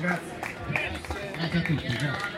Grazie a tutti, grazie.